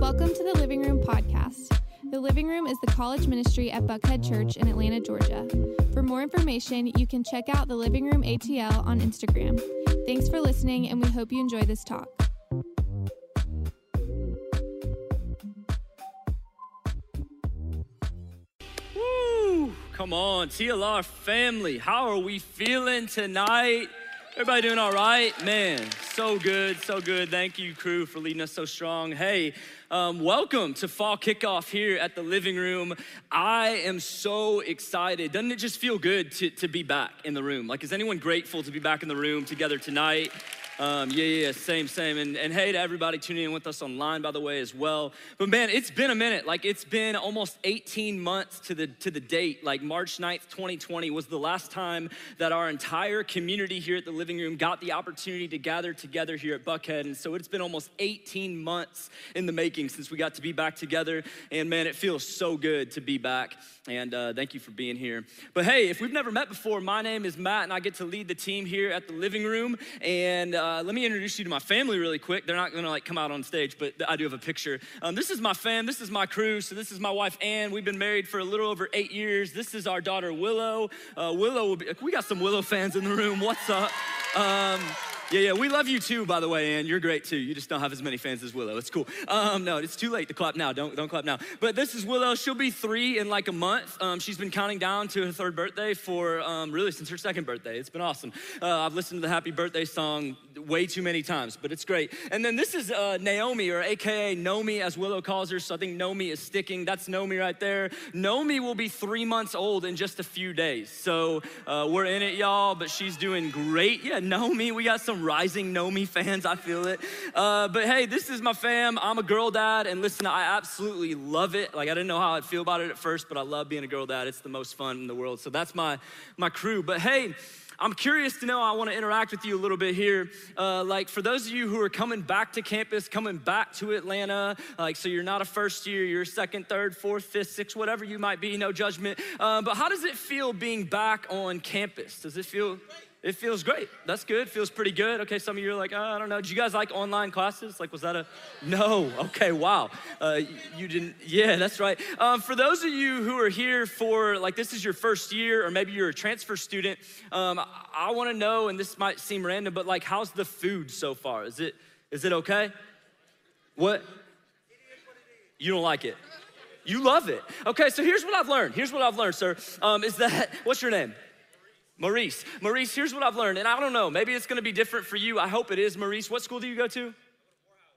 Welcome to the Living Room Podcast. The Living Room is the college ministry at Buckhead Church in Atlanta, Georgia. For more information, you can check out the Living Room ATL on Instagram. Thanks for listening, and we hope you enjoy this talk. Woo! Come on, TLR family, how are we feeling tonight? Everybody doing all right? Man, so good, so good. Thank you, crew, for leading us so strong. Hey, welcome to fall kickoff here at the Living Room. I am so excited. Doesn't it just feel good to be back in the room? Like, is anyone grateful to be back in the room together tonight? Same. And hey to everybody tuning in with us online, by the way, as well. But man, it's been a minute. Like, it's been almost 18 months to the date. Like, March 9th, 2020 was the last time that our entire community here at the Living Room got the opportunity to gather together here at Buckhead. And so it's been almost 18 months in the making since we got to be back together. And man, it feels so good to be back. And thank you for being here. But hey, if we've never met before, my name is Matt, and I get to lead the team here at the Living Room. And let me introduce you to my family really quick. They're not gonna come out on stage, but I do have a picture. This is my fam, this is my crew. So this is my wife, Ann. We've been married for a little over 8 years. This is our daughter, Willow. We got some Willow fans in the room. What's up? We love you too, by the way, Ann. You're great too. You just don't have as many fans as Willow. It's cool. No, it's too late to clap now. Don't clap now. But this is Willow. She'll be 3 in like a month. She's been counting down to her 3rd birthday for really since her 2nd birthday. It's been awesome. I've listened to the happy birthday song way too many times, but it's great. And then this is Naomi, or AKA Nomi, as Willow calls her. So I think Nomi is sticking. That's Nomi right there. Nomi will be 3 months old in just a few days. So we're in it, y'all, but she's doing great. Yeah, Nomi, we got some rising Nomi fans, I feel it. But hey, this is my fam. I'm a girl dad, and listen, I absolutely love it. Like, I didn't know how I'd feel about it at first, but I love being a girl dad. It's the most fun in the world. So that's my crew. But hey, I'm curious to know, I want to interact with you a little bit here. Like, for those of you who are coming back to campus, coming back to Atlanta, like, so you're not a first year, you're a 2nd, 3rd, 4th, 5th, 6th, whatever you might be, no judgment. But how does it feel being back on campus? Does it feel... It feels great. That's good. Feels pretty good. Okay, some of you are like, oh, I don't know. Do you guys like online classes? Like, was that a no? Okay, wow. You didn't. Yeah, that's right. For those of you who are here for, like, this is your first year, or maybe you're a transfer student, I want to know, and this might seem random, but like, how's the food so far? Is it okay? What? You don't like it. You love it. Okay, so here's what I've learned. Here's what I've learned, sir. Is that, what's your name? Maurice, here's what I've learned, and I don't know, maybe it's gonna be different for you. I hope it is, Maurice. What school do you go to?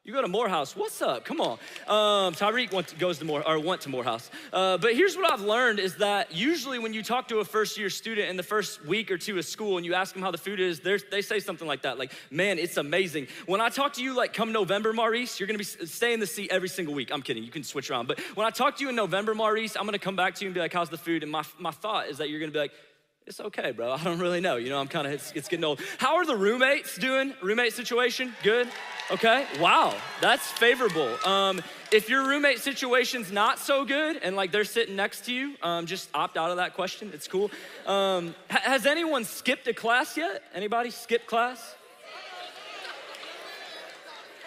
You go to Morehouse. What's up? Come on. Tyreek went to Morehouse. But here's what I've learned is that usually when you talk to a first-year student in the first week or two of school and you ask them how the food is, they say something like that, like, man, it's amazing. When I talk to you, like, come November, Maurice, you're going to be stay in the seat every single week. I'm kidding. You can switch around. But when I talk to you in November, Maurice, I'm going to come back to you and be like, how's the food? And my thought is that you're going to be like, it's okay, bro. I don't really know. You know, I'm kind of, it's getting old. How are the roommates doing? Roommate situation? Good? Okay. Wow. That's favorable. If your roommate situation's not so good and like they're sitting next to you, just opt out of that question. It's cool. Has anyone skipped a class yet? Anybody skip class?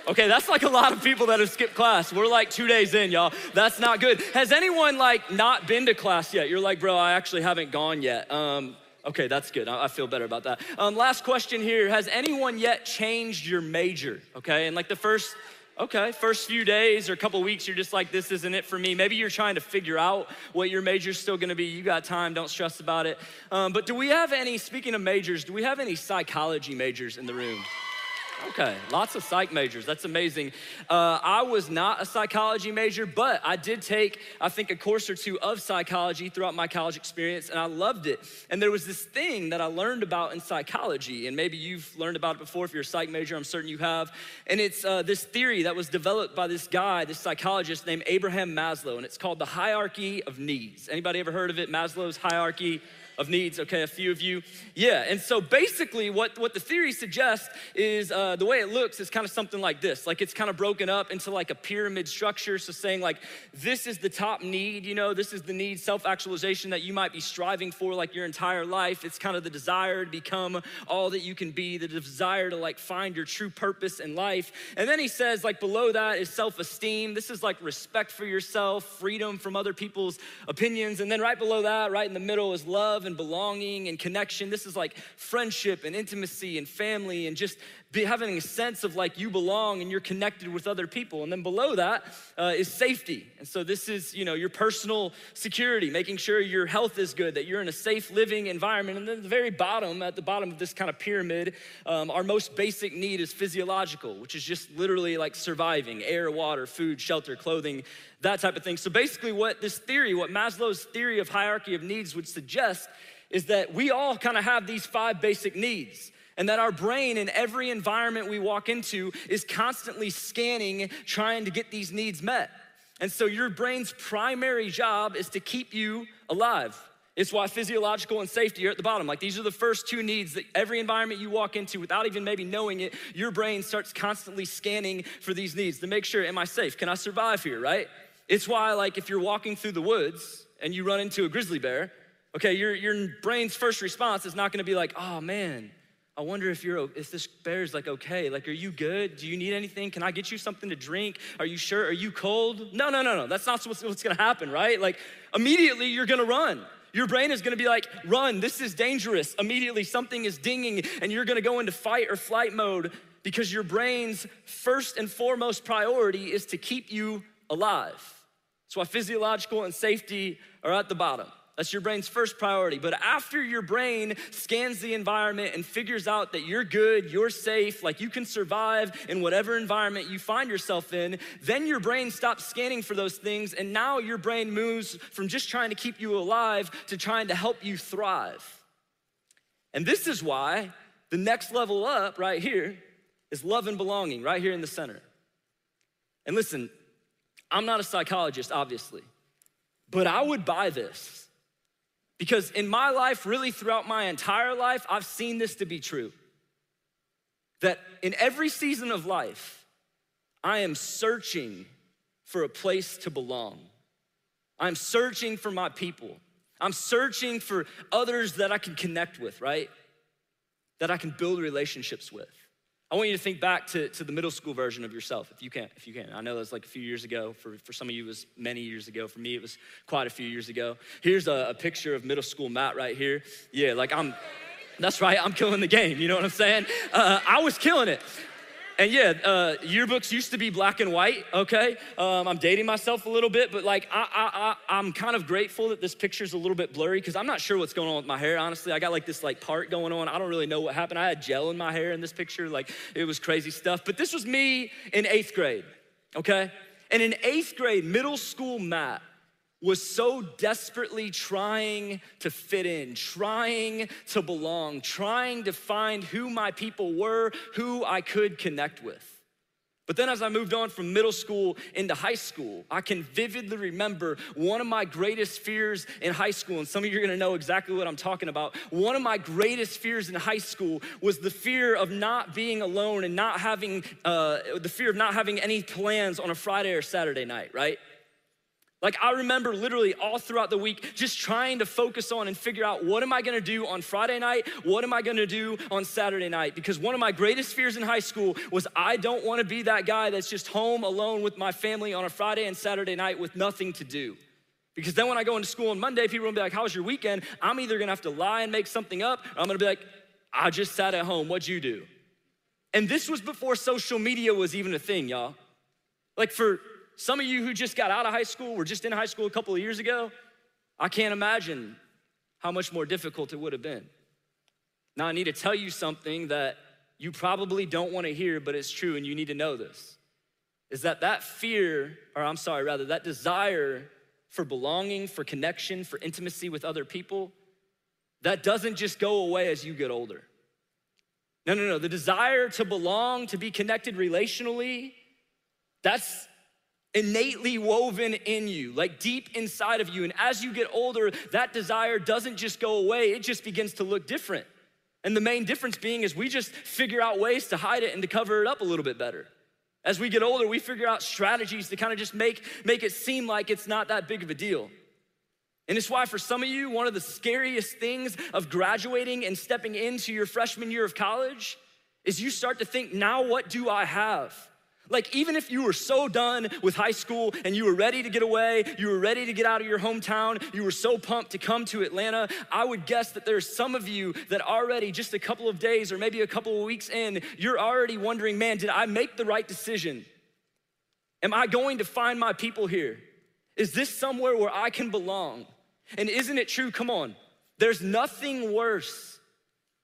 Okay, that's like a lot of people that have skipped class. We're like 2 days in, y'all. That's not good. Has anyone like not been to class yet? You're like, bro, I actually haven't gone yet. Okay, that's good. I feel better about that. Last question here. Has anyone yet changed your major? Okay, and like the first few days or a couple weeks, you're just like, this isn't it for me. Maybe you're trying to figure out what your major's still gonna be. You got time, don't stress about it. But speaking of majors, do we have any psychology majors in the room? Okay, lots of psych majors. That's amazing. I was not a psychology major, but I did take, I think, a course or two of psychology throughout my college experience, and I loved it. And there was this thing that I learned about in psychology, and maybe you've learned about it before. If you're a psych major, I'm certain you have. And it's this theory that was developed by this psychologist named Abraham Maslow, and it's called the hierarchy of needs. Anybody ever heard of it? Maslow's hierarchy of needs. Okay, a few of you. Yeah, and so basically what the theory suggests is the way it looks is kind of something like this. Like it's kind of broken up into like a pyramid structure. So saying like, this is the top need, you know, this is the need, self-actualization that you might be striving for like your entire life. It's kind of the desire to become all that you can be, the desire to like find your true purpose in life. And then he says like below that is self-esteem. This is like respect for yourself, freedom from other people's opinions. And then right below that, right in the middle is love and belonging and connection. This is like friendship and intimacy and family and just having a sense of like you belong and you're connected with other people. And then below that is safety. And so this is, you know, your personal security, making sure your health is good, that you're in a safe living environment. And then the very bottom, at the bottom of this kind of pyramid, our most basic need is physiological, which is just literally like surviving, air, water, food, shelter, clothing, that type of thing. So basically what Maslow's theory of hierarchy of needs would suggest is that we all kind of have these five basic needs. And that our brain in every environment we walk into is constantly scanning, trying to get these needs met. And so your brain's primary job is to keep you alive. It's why physiological and safety are at the bottom. Like these are the first two needs that every environment you walk into, without even maybe knowing it, your brain starts constantly scanning for these needs to make sure, am I safe? Can I survive here, right? It's why like if you're walking through the woods and you run into a grizzly bear, okay, your brain's first response is not gonna be like, oh man, I wonder if this bear is like okay, like are you good? Do you need anything? Can I get you something to drink? Are you sure? Are you cold? No. That's not what's gonna happen, right? Like immediately you're gonna run. Your brain is gonna be like, run, this is dangerous. Immediately something is dinging and you're gonna go into fight or flight mode because your brain's first and foremost priority is to keep you alive. That's why physiological and safety are at the bottom. That's your brain's first priority. But after your brain scans the environment and figures out that you're good, you're safe, like you can survive in whatever environment you find yourself in, then your brain stops scanning for those things, and now your brain moves from just trying to keep you alive to trying to help you thrive. And this is why the next level up right here is love and belonging, right here in the center. And listen, I'm not a psychologist, obviously, but I would buy this. Because in my life, really throughout my entire life, I've seen this to be true. That in every season of life, I am searching for a place to belong. I'm searching for my people. I'm searching for others that I can connect with, right? That I can build relationships with. I want you to think back to the middle school version of yourself, if you can. I know that's like a few years ago. For some of you, it was many years ago. For me, it was quite a few years ago. Here's a picture of middle school Matt right here. Yeah, like that's right, I'm killing the game. You know what I'm saying? I was killing it. And yeah, yearbooks used to be black and white, okay? I'm dating myself a little bit, but like I'm kind of grateful that this picture's a little bit blurry because I'm not sure what's going on with my hair, honestly. I got like this like part going on. I don't really know what happened. I had gel in my hair in this picture. Like it was crazy stuff. But this was me in 8th grade, okay? And in 8th grade, middle school Matt was so desperately trying to fit in, trying to belong, trying to find who my people were, who I could connect with. But then as I moved on from middle school into high school, I can vividly remember one of my greatest fears in high school, and some of you are gonna know exactly what I'm talking about. One of my greatest fears in high school was the fear of not being alone and not having, the fear of not having any plans on a Friday or Saturday night, right? Like I remember literally all throughout the week just trying to focus on and figure out what am I gonna do on Friday night? What am I gonna do on Saturday night? Because one of my greatest fears in high school was I don't wanna be that guy that's just home alone with my family on a Friday and Saturday night with nothing to do. Because then when I go into school on Monday, people will be like, how was your weekend? I'm either gonna have to lie and make something up, or I'm gonna be like, I just sat at home, what'd you do? And this was before social media was even a thing, y'all. Like for some of you who just got out of high school, were just in high school a couple of years ago, I can't imagine how much more difficult it would have been. Now I need to tell you something that you probably don't want to hear, but it's true and you need to know this, is that desire for belonging, for connection, for intimacy with other people, that doesn't just go away as you get older. No. The desire to belong, to be connected relationally, that's innately woven in you, like deep inside of you. And as you get older, that desire doesn't just go away, it just begins to look different. And the main difference being is we just figure out ways to hide it and to cover it up a little bit better. As we get older, we figure out strategies to kind of just make it seem like it's not that big of a deal. And it's why for some of you, one of the scariest things of graduating and stepping into your freshman year of college is you start to think, now what do I have? Like, even if you were so done with high school and you were ready to get away, you were ready to get out of your hometown, you were so pumped to come to Atlanta, I would guess that there's some of you that already just a couple of days or maybe a couple of weeks in, you're already wondering, man, did I make the right decision? Am I going to find my people here? Is this somewhere where I can belong? And isn't it true? Come on. There's nothing worse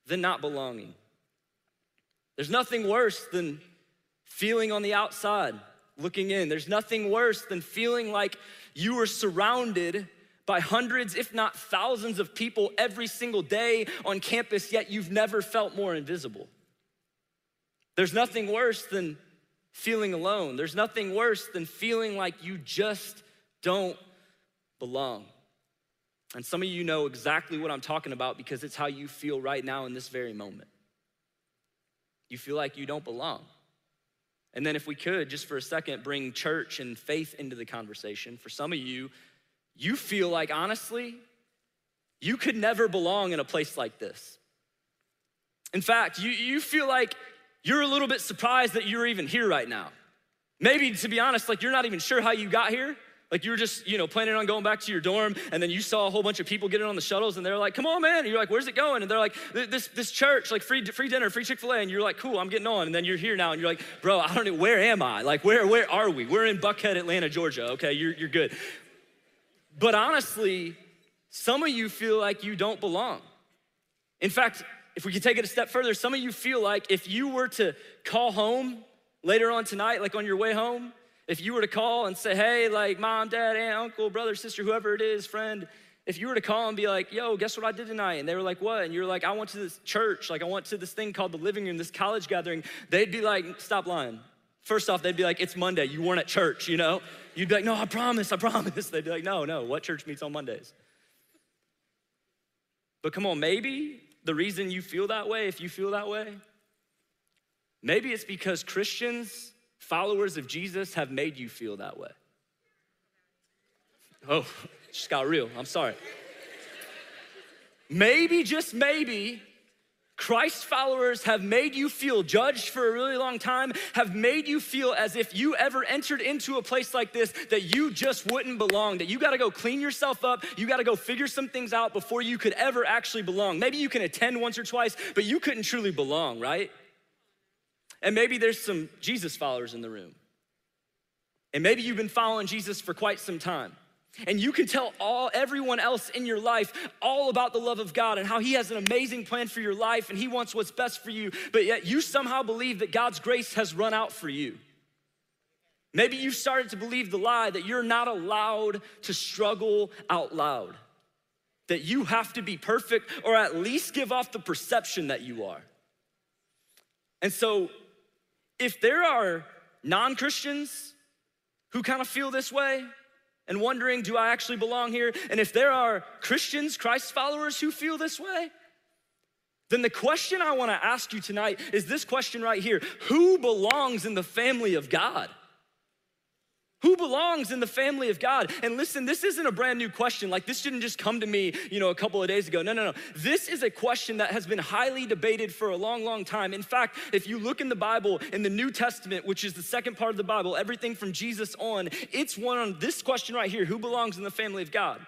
than not belonging. There's nothing worse than feeling on the outside, looking in. There's nothing worse than feeling like you are surrounded by hundreds, if not thousands of people every single day on campus, yet you've never felt more invisible. There's nothing worse than feeling alone. There's nothing worse than feeling like you just don't belong. And some of you know exactly what I'm talking about because it's how you feel right now in this very moment. You feel like you don't belong. And then if we could, just for a second, bring church and faith into the conversation. For some of you, you feel like, honestly, you could never belong in a place like this. In fact, you feel like you're a little bit surprised that you're even here right now. Maybe, to be honest, like you're not even sure how you got here. Like you were just, planning on going back to your dorm, and then you saw a whole bunch of people getting on the shuttles, and they're like, come on, man. And you're like, where's it going? And they're like, this church, like free dinner, free Chick-fil-A. And you're like, cool, I'm getting on. And then you're here now, and you're like, bro, I don't know, where am I? Like, where are we? We're in Buckhead, Atlanta, Georgia. Okay, you're good. But honestly, some of you feel like you don't belong. In fact, if we could take it a step further, some of you feel like if you were to call home later on tonight, like on your way home, if you were to call and say, hey, like mom, dad, aunt, uncle, brother, sister, whoever it is, friend, if you were to call and be like, yo, guess what I did tonight? And they were like, what? And you're like, I went to this church. Like I went to this thing called the living room, this college gathering. They'd be like, stop lying. First off, they'd be like, it's Monday. You weren't at church, You'd be like, no, I promise. They'd be like, no, what church meets on Mondays? But come on, maybe the reason you feel that way, if you feel that way, maybe it's because Christians, followers of Jesus, have made you feel that way. Oh, it just got real. I'm sorry. Maybe, just maybe, Christ followers have made you feel judged for a really long time, have made you feel as if you ever entered into a place like this that you just wouldn't belong, that you gotta go clean yourself up, you gotta go figure some things out before you could ever actually belong. Maybe you can attend once or twice, but you couldn't truly belong, right? And maybe there's some Jesus followers in the room. And maybe you've been following Jesus for quite some time. And you can tell everyone else in your life all about the love of God and how he has an amazing plan for your life and he wants what's best for you, but yet you somehow believe that God's grace has run out for you. Maybe you've started to believe the lie that you're not allowed to struggle out loud, that you have to be perfect or at least give off the perception that you are. And so if there are non-Christians who kind of feel this way and wondering, do I actually belong here? And if there are Christians, Christ followers who feel this way, then the question I want to ask you tonight is this question right here. Who belongs in the family of God? Who belongs in the family of God? And listen, this isn't a brand new question. Like this didn't just come to me, a couple of days ago. No. This is a question that has been highly debated for a long, long time. In fact, if you look in the Bible, in the New Testament, which is the second part of the Bible, everything from Jesus on, it's one on this question right here, who belongs in the family of God,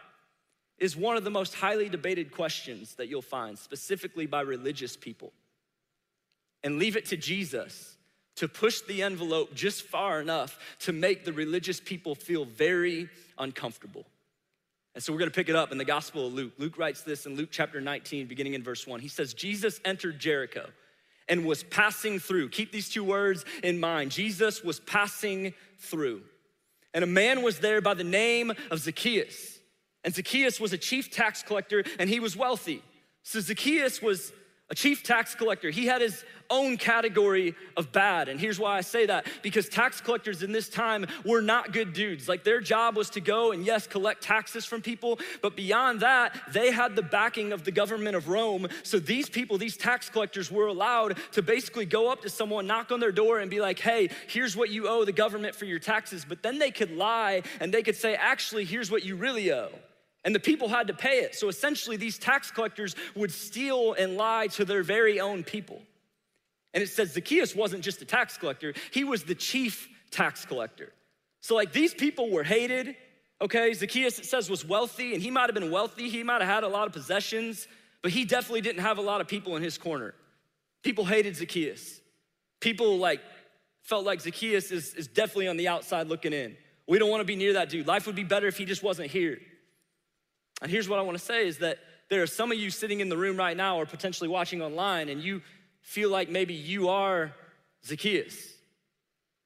is one of the most highly debated questions that you'll find, specifically by religious people. And leave it to Jesus to push the envelope just far enough to make the religious people feel very uncomfortable. And so we're gonna pick it up in the Gospel of Luke. Luke writes this in Luke chapter 19, beginning in verse 1. He says, Jesus entered Jericho and was passing through. Keep these two words in mind. Jesus was passing through. And a man was there by the name of Zacchaeus. And Zacchaeus was a chief tax collector and he was wealthy. So Zacchaeus was A chief tax collector, he had his own category of bad. And here's why I say that, because tax collectors in this time were not good dudes. Like, their job was to go and yes, collect taxes from people, but beyond that, they had the backing of the government of Rome. So these people, these tax collectors, were allowed to basically go up to someone, knock on their door and be like, hey, here's what you owe the government for your taxes. But then they could lie and they could say, actually, here's what you really owe. And the people had to pay it. So essentially, these tax collectors would steal and lie to their very own people. And it says Zacchaeus wasn't just a tax collector, he was the chief tax collector. So like, these people were hated, okay? Zacchaeus, it says, was wealthy, and he might've been wealthy, he might've had a lot of possessions, but he definitely didn't have a lot of people in his corner. People hated Zacchaeus. People like felt like Zacchaeus is definitely on the outside looking in. We don't wanna be near that dude. Life would be better if he just wasn't here. And here's what I wanna say is that there are some of you sitting in the room right now or potentially watching online, and you feel like maybe you are Zacchaeus.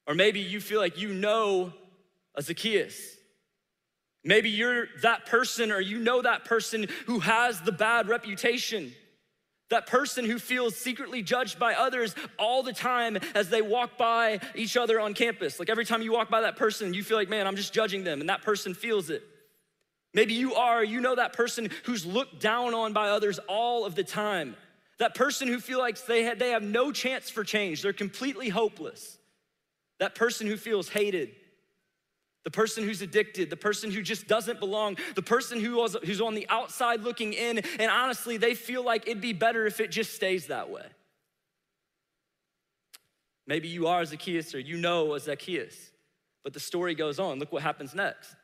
Or maybe you feel like you know a Zacchaeus. Maybe you're that person, or you know that person who has the bad reputation. That person who feels secretly judged by others all the time as they walk by each other on campus. Like, every time you walk by that person, you feel like, man, I'm just judging them, and that person feels it. Maybe you know that person who's looked down on by others all of the time. That person who feels like they have no chance for change. They're completely hopeless. That person who feels hated. The person who's addicted. The person who just doesn't belong. The person who's on the outside looking in, and honestly, they feel like it'd be better if it just stays that way. Maybe you are Zacchaeus, or you know a Zacchaeus, but the story goes on. Look what happens next.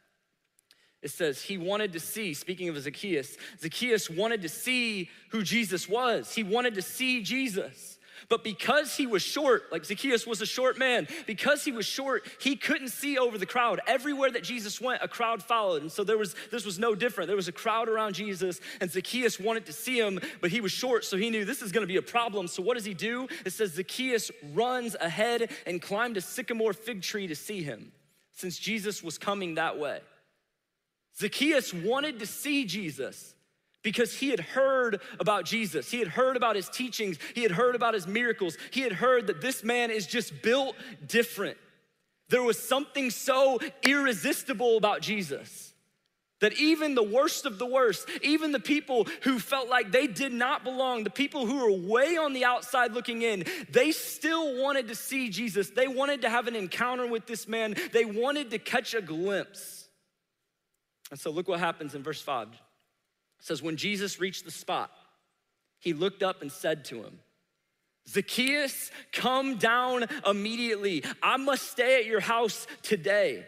It says he wanted to see, speaking of Zacchaeus, Zacchaeus wanted to see who Jesus was. He wanted to see Jesus. But because he was short, like Zacchaeus was a short man, because he was short, he couldn't see over the crowd. Everywhere that Jesus went, a crowd followed. And so this was no different. There was a crowd around Jesus, and Zacchaeus wanted to see him, but he was short, so he knew this is gonna be a problem. So what does he do? It says Zacchaeus runs ahead and climbed a sycamore fig tree to see him, since Jesus was coming that way. Zacchaeus wanted to see Jesus because he had heard about Jesus. He had heard about his teachings. He had heard about his miracles. He had heard that this man is just built different. There was something so irresistible about Jesus that even the worst of the worst, even the people who felt like they did not belong, the people who were way on the outside looking in, they still wanted to see Jesus. They wanted to have an encounter with this man. They wanted to catch a glimpse. And so look what happens in verse 5. It says, when Jesus reached the spot, he looked up and said to him, Zacchaeus, come down immediately. I must stay at your house today.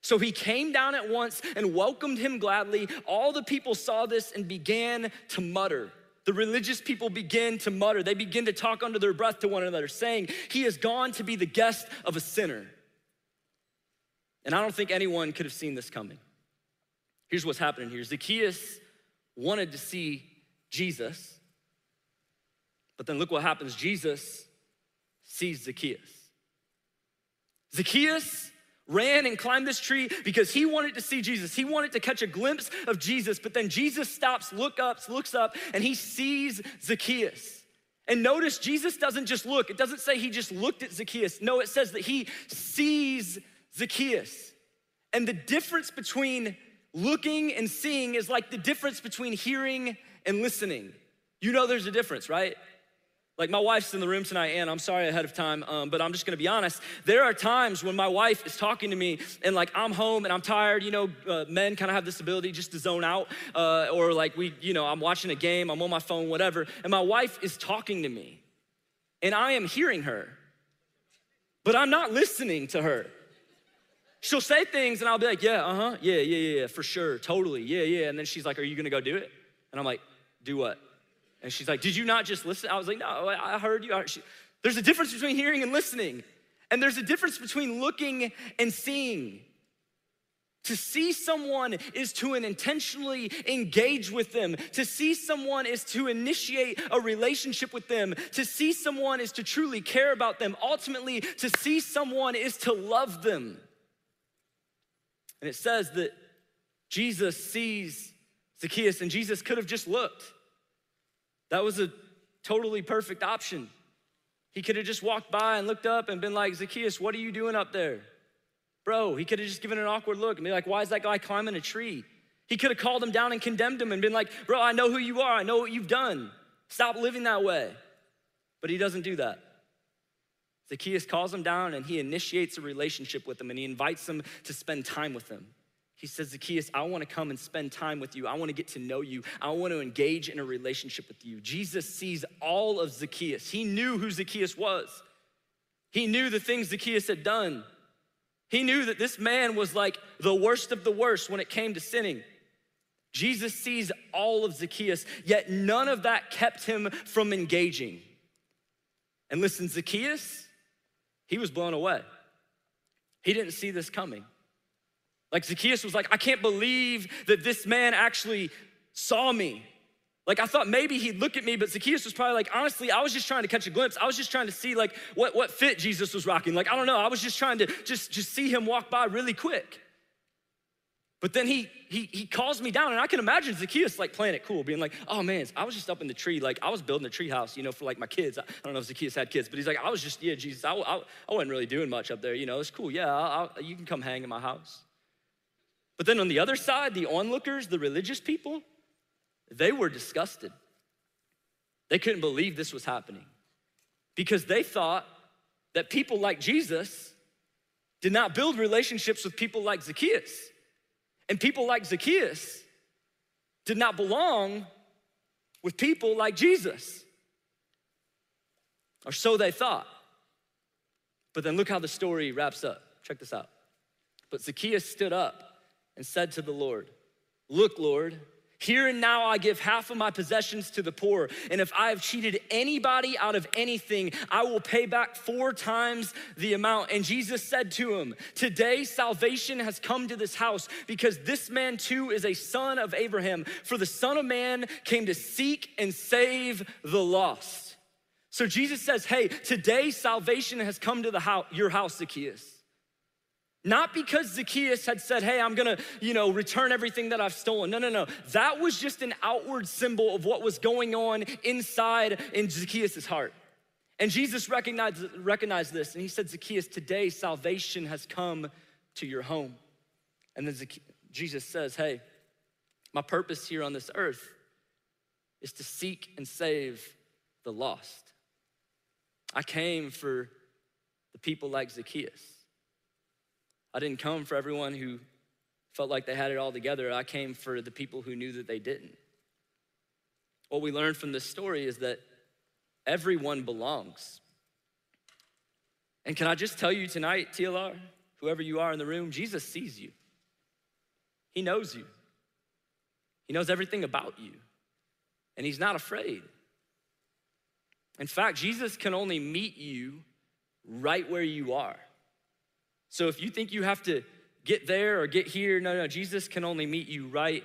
So he came down at once and welcomed him gladly. All the people saw this and began to mutter. The religious people begin to mutter. They begin to talk under their breath to one another, saying, he has gone to be the guest of a sinner. And I don't think anyone could have seen this coming. Here's what's happening here. Zacchaeus wanted to see Jesus, but then look what happens. Jesus sees Zacchaeus. Zacchaeus ran and climbed this tree because he wanted to see Jesus. He wanted to catch a glimpse of Jesus, but then Jesus stops, looks up, and he sees Zacchaeus. And notice, Jesus doesn't just look. It doesn't say he just looked at Zacchaeus. No, it says that he sees Zacchaeus. And the difference between looking and seeing is like the difference between hearing and listening. You know there's a difference, right? Like, my wife's in the room tonight, and I'm sorry ahead of time, but I'm just gonna be honest. There are times when my wife is talking to me, and like, I'm home and I'm tired. You know, men kind of have this ability just to zone out, or like I'm watching a game, I'm on my phone, whatever, and my wife is talking to me, and I am hearing her, but I'm not listening to her. She'll say things and I'll be like, yeah, for sure, totally, yeah. And then she's like, are you gonna go do it? And I'm like, do what? And she's like, did you not just listen? I was like, no, I heard you. There's a difference between hearing and listening. And there's a difference between looking and seeing. To see someone is to intentionally engage with them. To see someone is to initiate a relationship with them. To see someone is to truly care about them. Ultimately, to see someone is to love them. And it says that Jesus sees Zacchaeus, and Jesus could have just looked. That was a totally perfect option. He could have just walked by and looked up and been like, Zacchaeus, what are you doing up there? Bro, he could have just given an awkward look and be like, why is that guy climbing a tree? He could have called him down and condemned him and been like, bro, I know who you are. I know what you've done. Stop living that way. But he doesn't do that. Zacchaeus calls him down and he initiates a relationship with him and he invites him to spend time with him. He says, Zacchaeus, I wanna come and spend time with you. I wanna get to know you. I wanna engage in a relationship with you. Jesus sees all of Zacchaeus. He knew who Zacchaeus was. He knew the things Zacchaeus had done. He knew that this man was like the worst of the worst when it came to sinning. Jesus sees all of Zacchaeus, yet none of that kept him from engaging. And listen, Zacchaeus, he was blown away. He didn't see this coming. Like Zacchaeus was like, I can't believe that this man actually saw me. Like I thought maybe he'd look at me, but Zacchaeus was probably like, honestly, I was just trying to catch a glimpse. I was just trying to see like what fit Jesus was rocking. Like, I don't know, I was just trying to just see him walk by really quick. But then he calls me down, and I can imagine Zacchaeus like playing it cool, being like, oh man, I was just up in the tree, like I was building a tree house, you know, for like my kids. I don't know if Zacchaeus had kids, but he's like, I was just, yeah, Jesus, I wasn't really doing much up there, you know, it's cool, yeah, you can come hang in my house. But then on the other side, the onlookers, the religious people, they were disgusted. They couldn't believe this was happening because they thought that people like Jesus did not build relationships with people like Zacchaeus. And people like Zacchaeus did not belong with people like Jesus, or so they thought. But then look how the story wraps up. Check this out. But Zacchaeus stood up and said to the Lord, look, Lord, here and now I give half of my possessions to the poor, and if I have cheated anybody out of anything, I will pay back 4 times the amount. And Jesus said to him, today salvation has come to this house, because this man too is a son of Abraham, for the Son of Man came to seek and save the lost. So Jesus says, hey, today salvation has come to your house, Zacchaeus. Not because Zacchaeus had said, hey, I'm gonna, return everything that I've stolen. No. That was just an outward symbol of what was going on inside in Zacchaeus' heart. And Jesus recognized this, and he said, Zacchaeus, today salvation has come to your home. And then Jesus says, hey, my purpose here on this earth is to seek and save the lost. I came for the people like Zacchaeus. I didn't come for everyone who felt like they had it all together. I came for the people who knew that they didn't. What we learned from this story is that everyone belongs. And can I just tell you tonight, TLR, whoever you are in the room, Jesus sees you. He knows you. He knows everything about you. And he's not afraid. In fact, Jesus can only meet you right where you are. So if you think you have to get there or get here, no, Jesus can only meet you right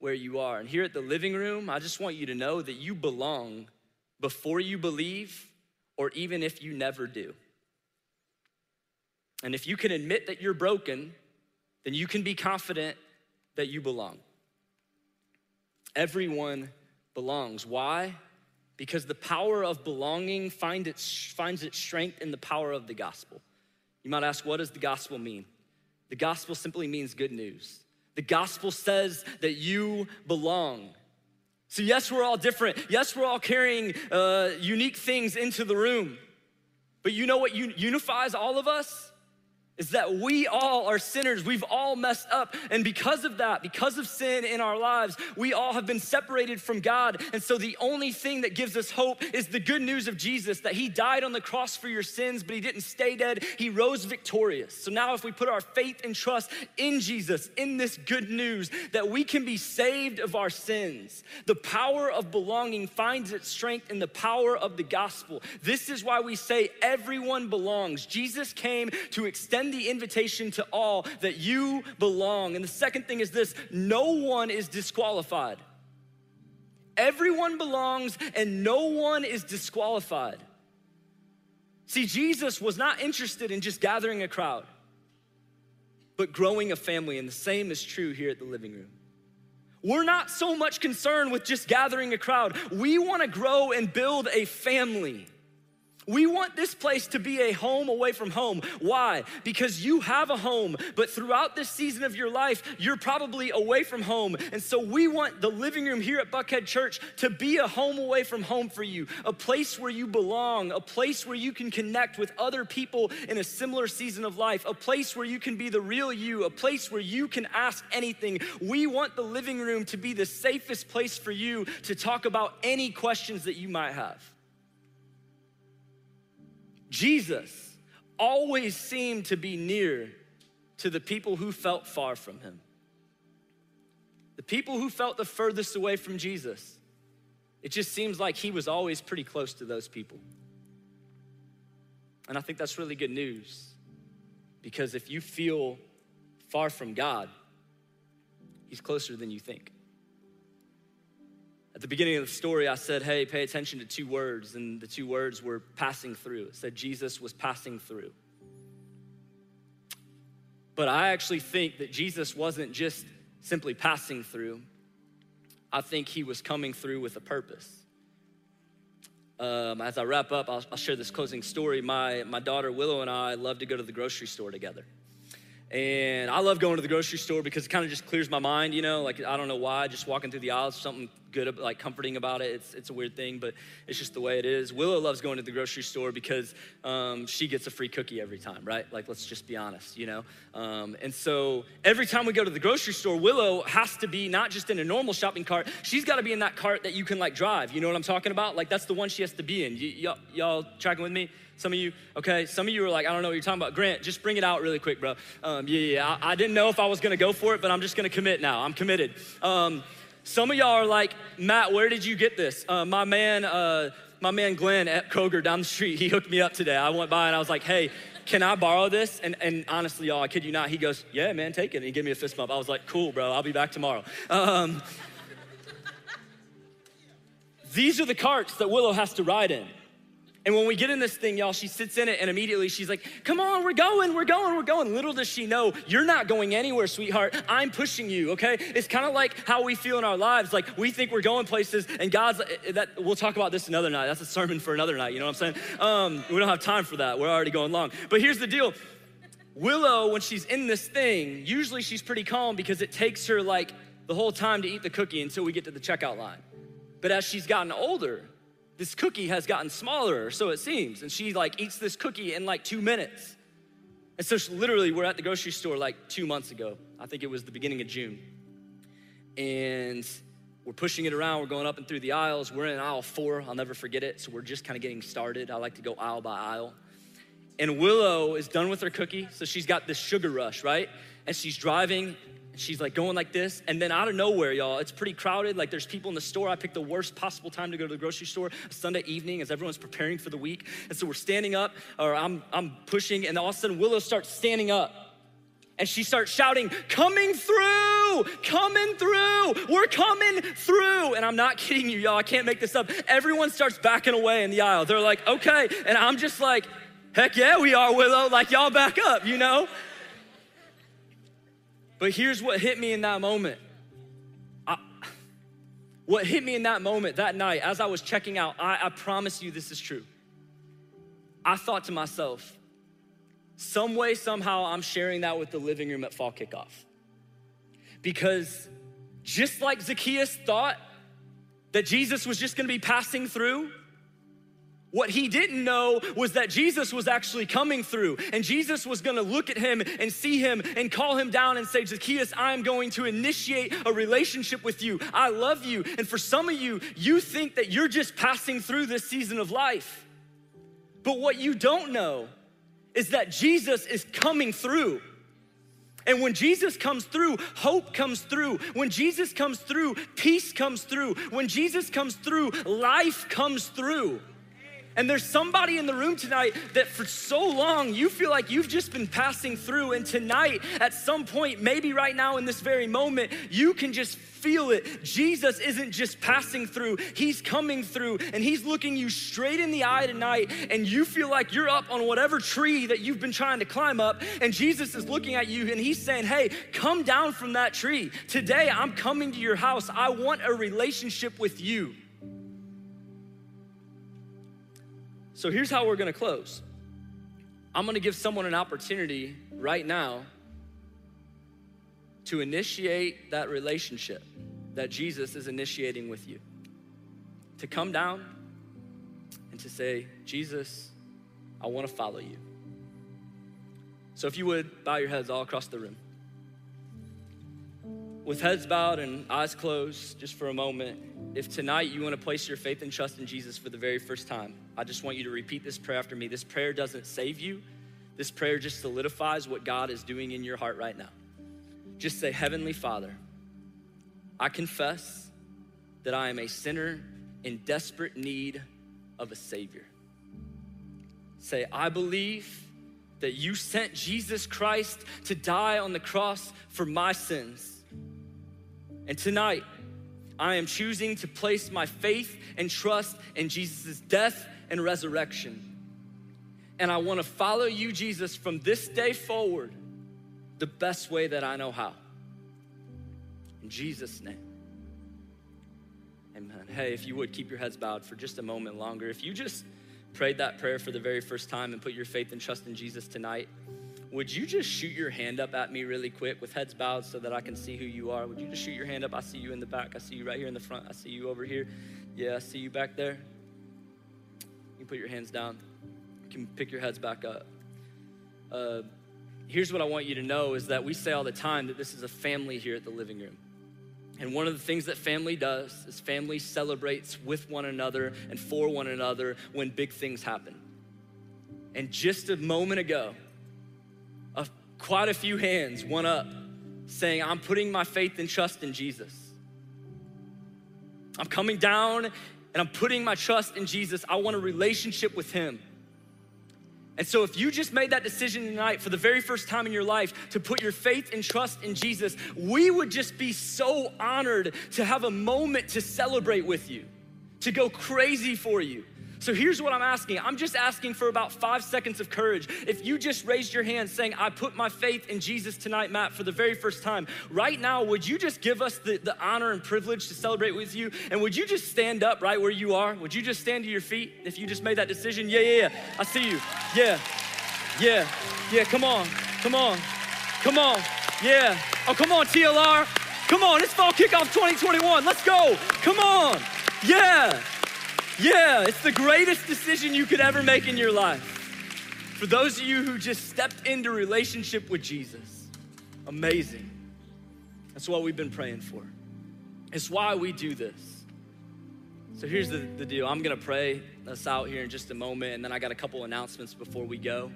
where you are. And here at the living room, I just want you to know that you belong before you believe, or even if you never do. And if you can admit that you're broken, then you can be confident that you belong. Everyone belongs. Why? Because the power of belonging finds its strength in the power of the gospel. You might ask, what does the gospel mean? The gospel simply means good news. The gospel says that you belong. So yes, we're all different. Yes, we're all carrying unique things into the room. But you know what unifies all of us? Is that we all are sinners. We've all messed up. And because of that, because of sin in our lives, we all have been separated from God. And so the only thing that gives us hope is the good news of Jesus, that he died on the cross for your sins, but he didn't stay dead. He rose victorious. So now if we put our faith and trust in Jesus, in this good news, that we can be saved of our sins. The power of belonging finds its strength in the power of the gospel. This is why we say everyone belongs. Jesus came to extend the invitation to all that you belong. And the second thing is this: no one is disqualified. Everyone belongs and no one is disqualified. See, Jesus was not interested in just gathering a crowd, but growing a family, and the same is true here at the living room. We're not so much concerned with just gathering a crowd. We want to grow and build a family. We want this place to be a home away from home. Why? Because you have a home, but throughout this season of your life, you're probably away from home. And so we want the living room here at Buckhead Church to be a home away from home for you, a place where you belong, a place where you can connect with other people in a similar season of life, a place where you can be the real you, a place where you can ask anything. We want the living room to be the safest place for you to talk about any questions that you might have. Jesus always seemed to be near to the people who felt far from him. The people who felt the furthest away from Jesus, it just seems like he was always pretty close to those people. And I think that's really good news, because if you feel far from God, he's closer than you think. At the beginning of the story, I said, hey, pay attention to two words, and the two words were passing through. It said Jesus was passing through. But I actually think that Jesus wasn't just simply passing through. I think he was coming through with a purpose. As I wrap up, I'll share this closing story. My daughter Willow and I love to go to the grocery store together. And I love going to the grocery store because it kind of just clears my mind, you know, like I don't know why, just walking through the aisles, something good, like comforting about it. It's a weird thing, but it's just the way it is. Willow loves going to the grocery store because she gets a free cookie every time, right? Like, let's just be honest, you know? And so every time we go to the grocery store, Willow has to be not just in a normal shopping cart, she's gotta be in that cart that you can like drive. You know what I'm talking about? Like that's the one she has to be in. Y'all tracking with me? Some of you, okay, some of you are like, I don't know what you're talking about. Grant, just bring it out really quick, bro. I didn't know if I was gonna go for it, but I'm just gonna commit now, I'm committed. Some of y'all are like, Matt, where did you get this? My man Glenn at Kroger down the street, he hooked me up today. I went by and I was like, hey, can I borrow this? And honestly, y'all, I kid you not, he goes, yeah, man, take it. And he gave me a fist bump. I was like, cool, bro, I'll be back tomorrow. These are the carts that Willow has to ride in. And when we get in this thing, y'all, she sits in it and immediately she's like, come on, we're going. Little does she know, you're not going anywhere, sweetheart. I'm pushing you, okay? It's kind of like how we feel in our lives. Like we think we're going places and God's, we'll talk about this another night. That's a sermon for another night, you know what I'm saying? We don't have time for that. We're already going long. But here's the deal. Willow, when she's in this thing, usually she's pretty calm because it takes her like the whole time to eat the cookie until we get to the checkout line. But as she's gotten older, this cookie has gotten smaller, or so it seems. And she like eats this cookie in like 2 minutes. And so literally we're at the grocery store like 2 months ago. I think it was the beginning of June. And we're pushing it around. We're going up and through the aisles. We're in aisle 4. I'll never forget it. So we're just kind of getting started. I like to go aisle by aisle. And Willow is done with her cookie. So she's got this sugar rush, right? And she's driving. She's like going like this. And then out of nowhere, y'all, it's pretty crowded. Like there's people in the store. I picked the worst possible time to go to the grocery store, a Sunday evening as everyone's preparing for the week. And so we're standing up, or I'm pushing, and all of a sudden Willow starts standing up. And she starts shouting, coming through, we're coming through. And I'm not kidding you, y'all, I can't make this up. Everyone starts backing away in the aisle. They're like, okay. And I'm just like, heck yeah, we are, Willow. Like y'all back up, you know? But here's what hit me in that moment. What hit me in that moment, that night, as I was checking out, I promise you this is true. I thought to myself, some way, somehow, I'm sharing that with the living room at fall kickoff. Because just like Zacchaeus thought that Jesus was just gonna be passing through, what he didn't know was that Jesus was actually coming through, and Jesus was gonna look at him and see him and call him down and say, Zacchaeus, I am going to initiate a relationship with you. I love you. And for some of you, you think that you're just passing through this season of life. But what you don't know is that Jesus is coming through. And when Jesus comes through, hope comes through. When Jesus comes through, peace comes through. When Jesus comes through, life comes through. And there's somebody in the room tonight that for so long, you feel like you've just been passing through, and tonight, at some point, maybe right now in this very moment, you can just feel it. Jesus isn't just passing through, he's coming through, and he's looking you straight in the eye tonight, and you feel like you're up on whatever tree that you've been trying to climb up, and Jesus is looking at you, and he's saying, hey, come down from that tree. Today, I'm coming to your house. I want a relationship with you. So here's how we're gonna close. I'm gonna give someone an opportunity right now to initiate that relationship that Jesus is initiating with you. To come down and to say, Jesus, I wanna follow you. So if you would, bow your heads all across the room. With heads bowed and eyes closed, just for a moment, if tonight you wanna place your faith and trust in Jesus for the very first time, I just want you to repeat this prayer after me. This prayer doesn't save you. This prayer just solidifies what God is doing in your heart right now. Just say, Heavenly Father, I confess that I am a sinner in desperate need of a Savior. Say, I believe that you sent Jesus Christ to die on the cross for my sins. And tonight, I am choosing to place my faith and trust in Jesus' death and resurrection. And I wanna follow you, Jesus, from this day forward, the best way that I know how. In Jesus' name, amen. Hey, if you would, keep your heads bowed for just a moment longer. If you just prayed that prayer for the very first time and put your faith and trust in Jesus tonight, would you just shoot your hand up at me really quick with heads bowed so that I can see who you are? Would you just shoot your hand up? I see you in the back. I see you right here in the front. I see you over here. Yeah, I see you back there. You can put your hands down. You can pick your heads back up. Here's what I want you to know is that we say all the time that this is a family here at the living room. And one of the things that family does is family celebrates with one another and for one another when big things happen. And just a moment ago, quite a few hands went up saying, I'm putting my faith and trust in Jesus. I'm coming down and I'm putting my trust in Jesus. I want a relationship with him. And so if you just made that decision tonight for the very first time in your life to put your faith and trust in Jesus, we would just be so honored to have a moment to celebrate with you, to go crazy for you. So here's what I'm asking. I'm just asking for about 5 seconds of courage. If you just raised your hand saying, I put my faith in Jesus tonight, Matt, for the very first time, right now, would you just give us the honor and privilege to celebrate with you? And would you just stand up right where you are? Would you just stand to your feet if you just made that decision? Yeah. I see you. Yeah. Come on. Yeah. Oh, come on, TLR. Come on, it's fall kickoff 2021. Let's go. Come on. Yeah, it's the greatest decision you could ever make in your life. For those of you who just stepped into relationship with Jesus, amazing. That's what we've been praying for. It's why we do this. So here's the deal. I'm gonna pray us out here in just a moment, and then I got a couple announcements before we go.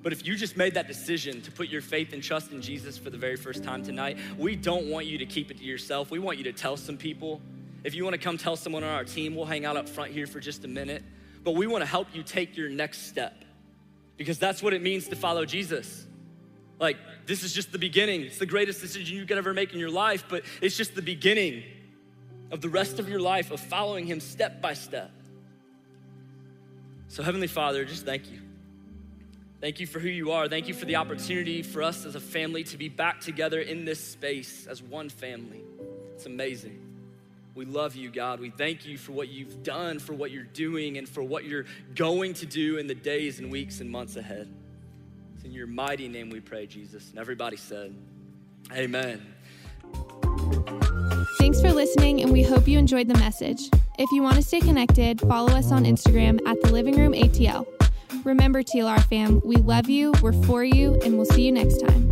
But if you just made that decision to put your faith and trust in Jesus for the very first time tonight, we don't want you to keep it to yourself. We want you to tell some people. If you wanna come tell someone on our team, we'll hang out up front here for just a minute, but we wanna help you take your next step because that's what it means to follow Jesus. Like, this is just the beginning. It's the greatest decision you could ever make in your life, but it's just the beginning of the rest of your life of following him step by step. So Heavenly Father, just thank you. Thank you for who you are. Thank you for the opportunity for us as a family to be back together in this space as one family. It's amazing. We love you, God. We thank you for what you've done, for what you're doing, and for what you're going to do in the days and weeks and months ahead. It's in your mighty name we pray, Jesus. And everybody said, amen. Thanks for listening, and we hope you enjoyed the message. If you want to stay connected, follow us on Instagram at The Living Room ATL. Remember, TLR fam, we love you, we're for you, and we'll see you next time.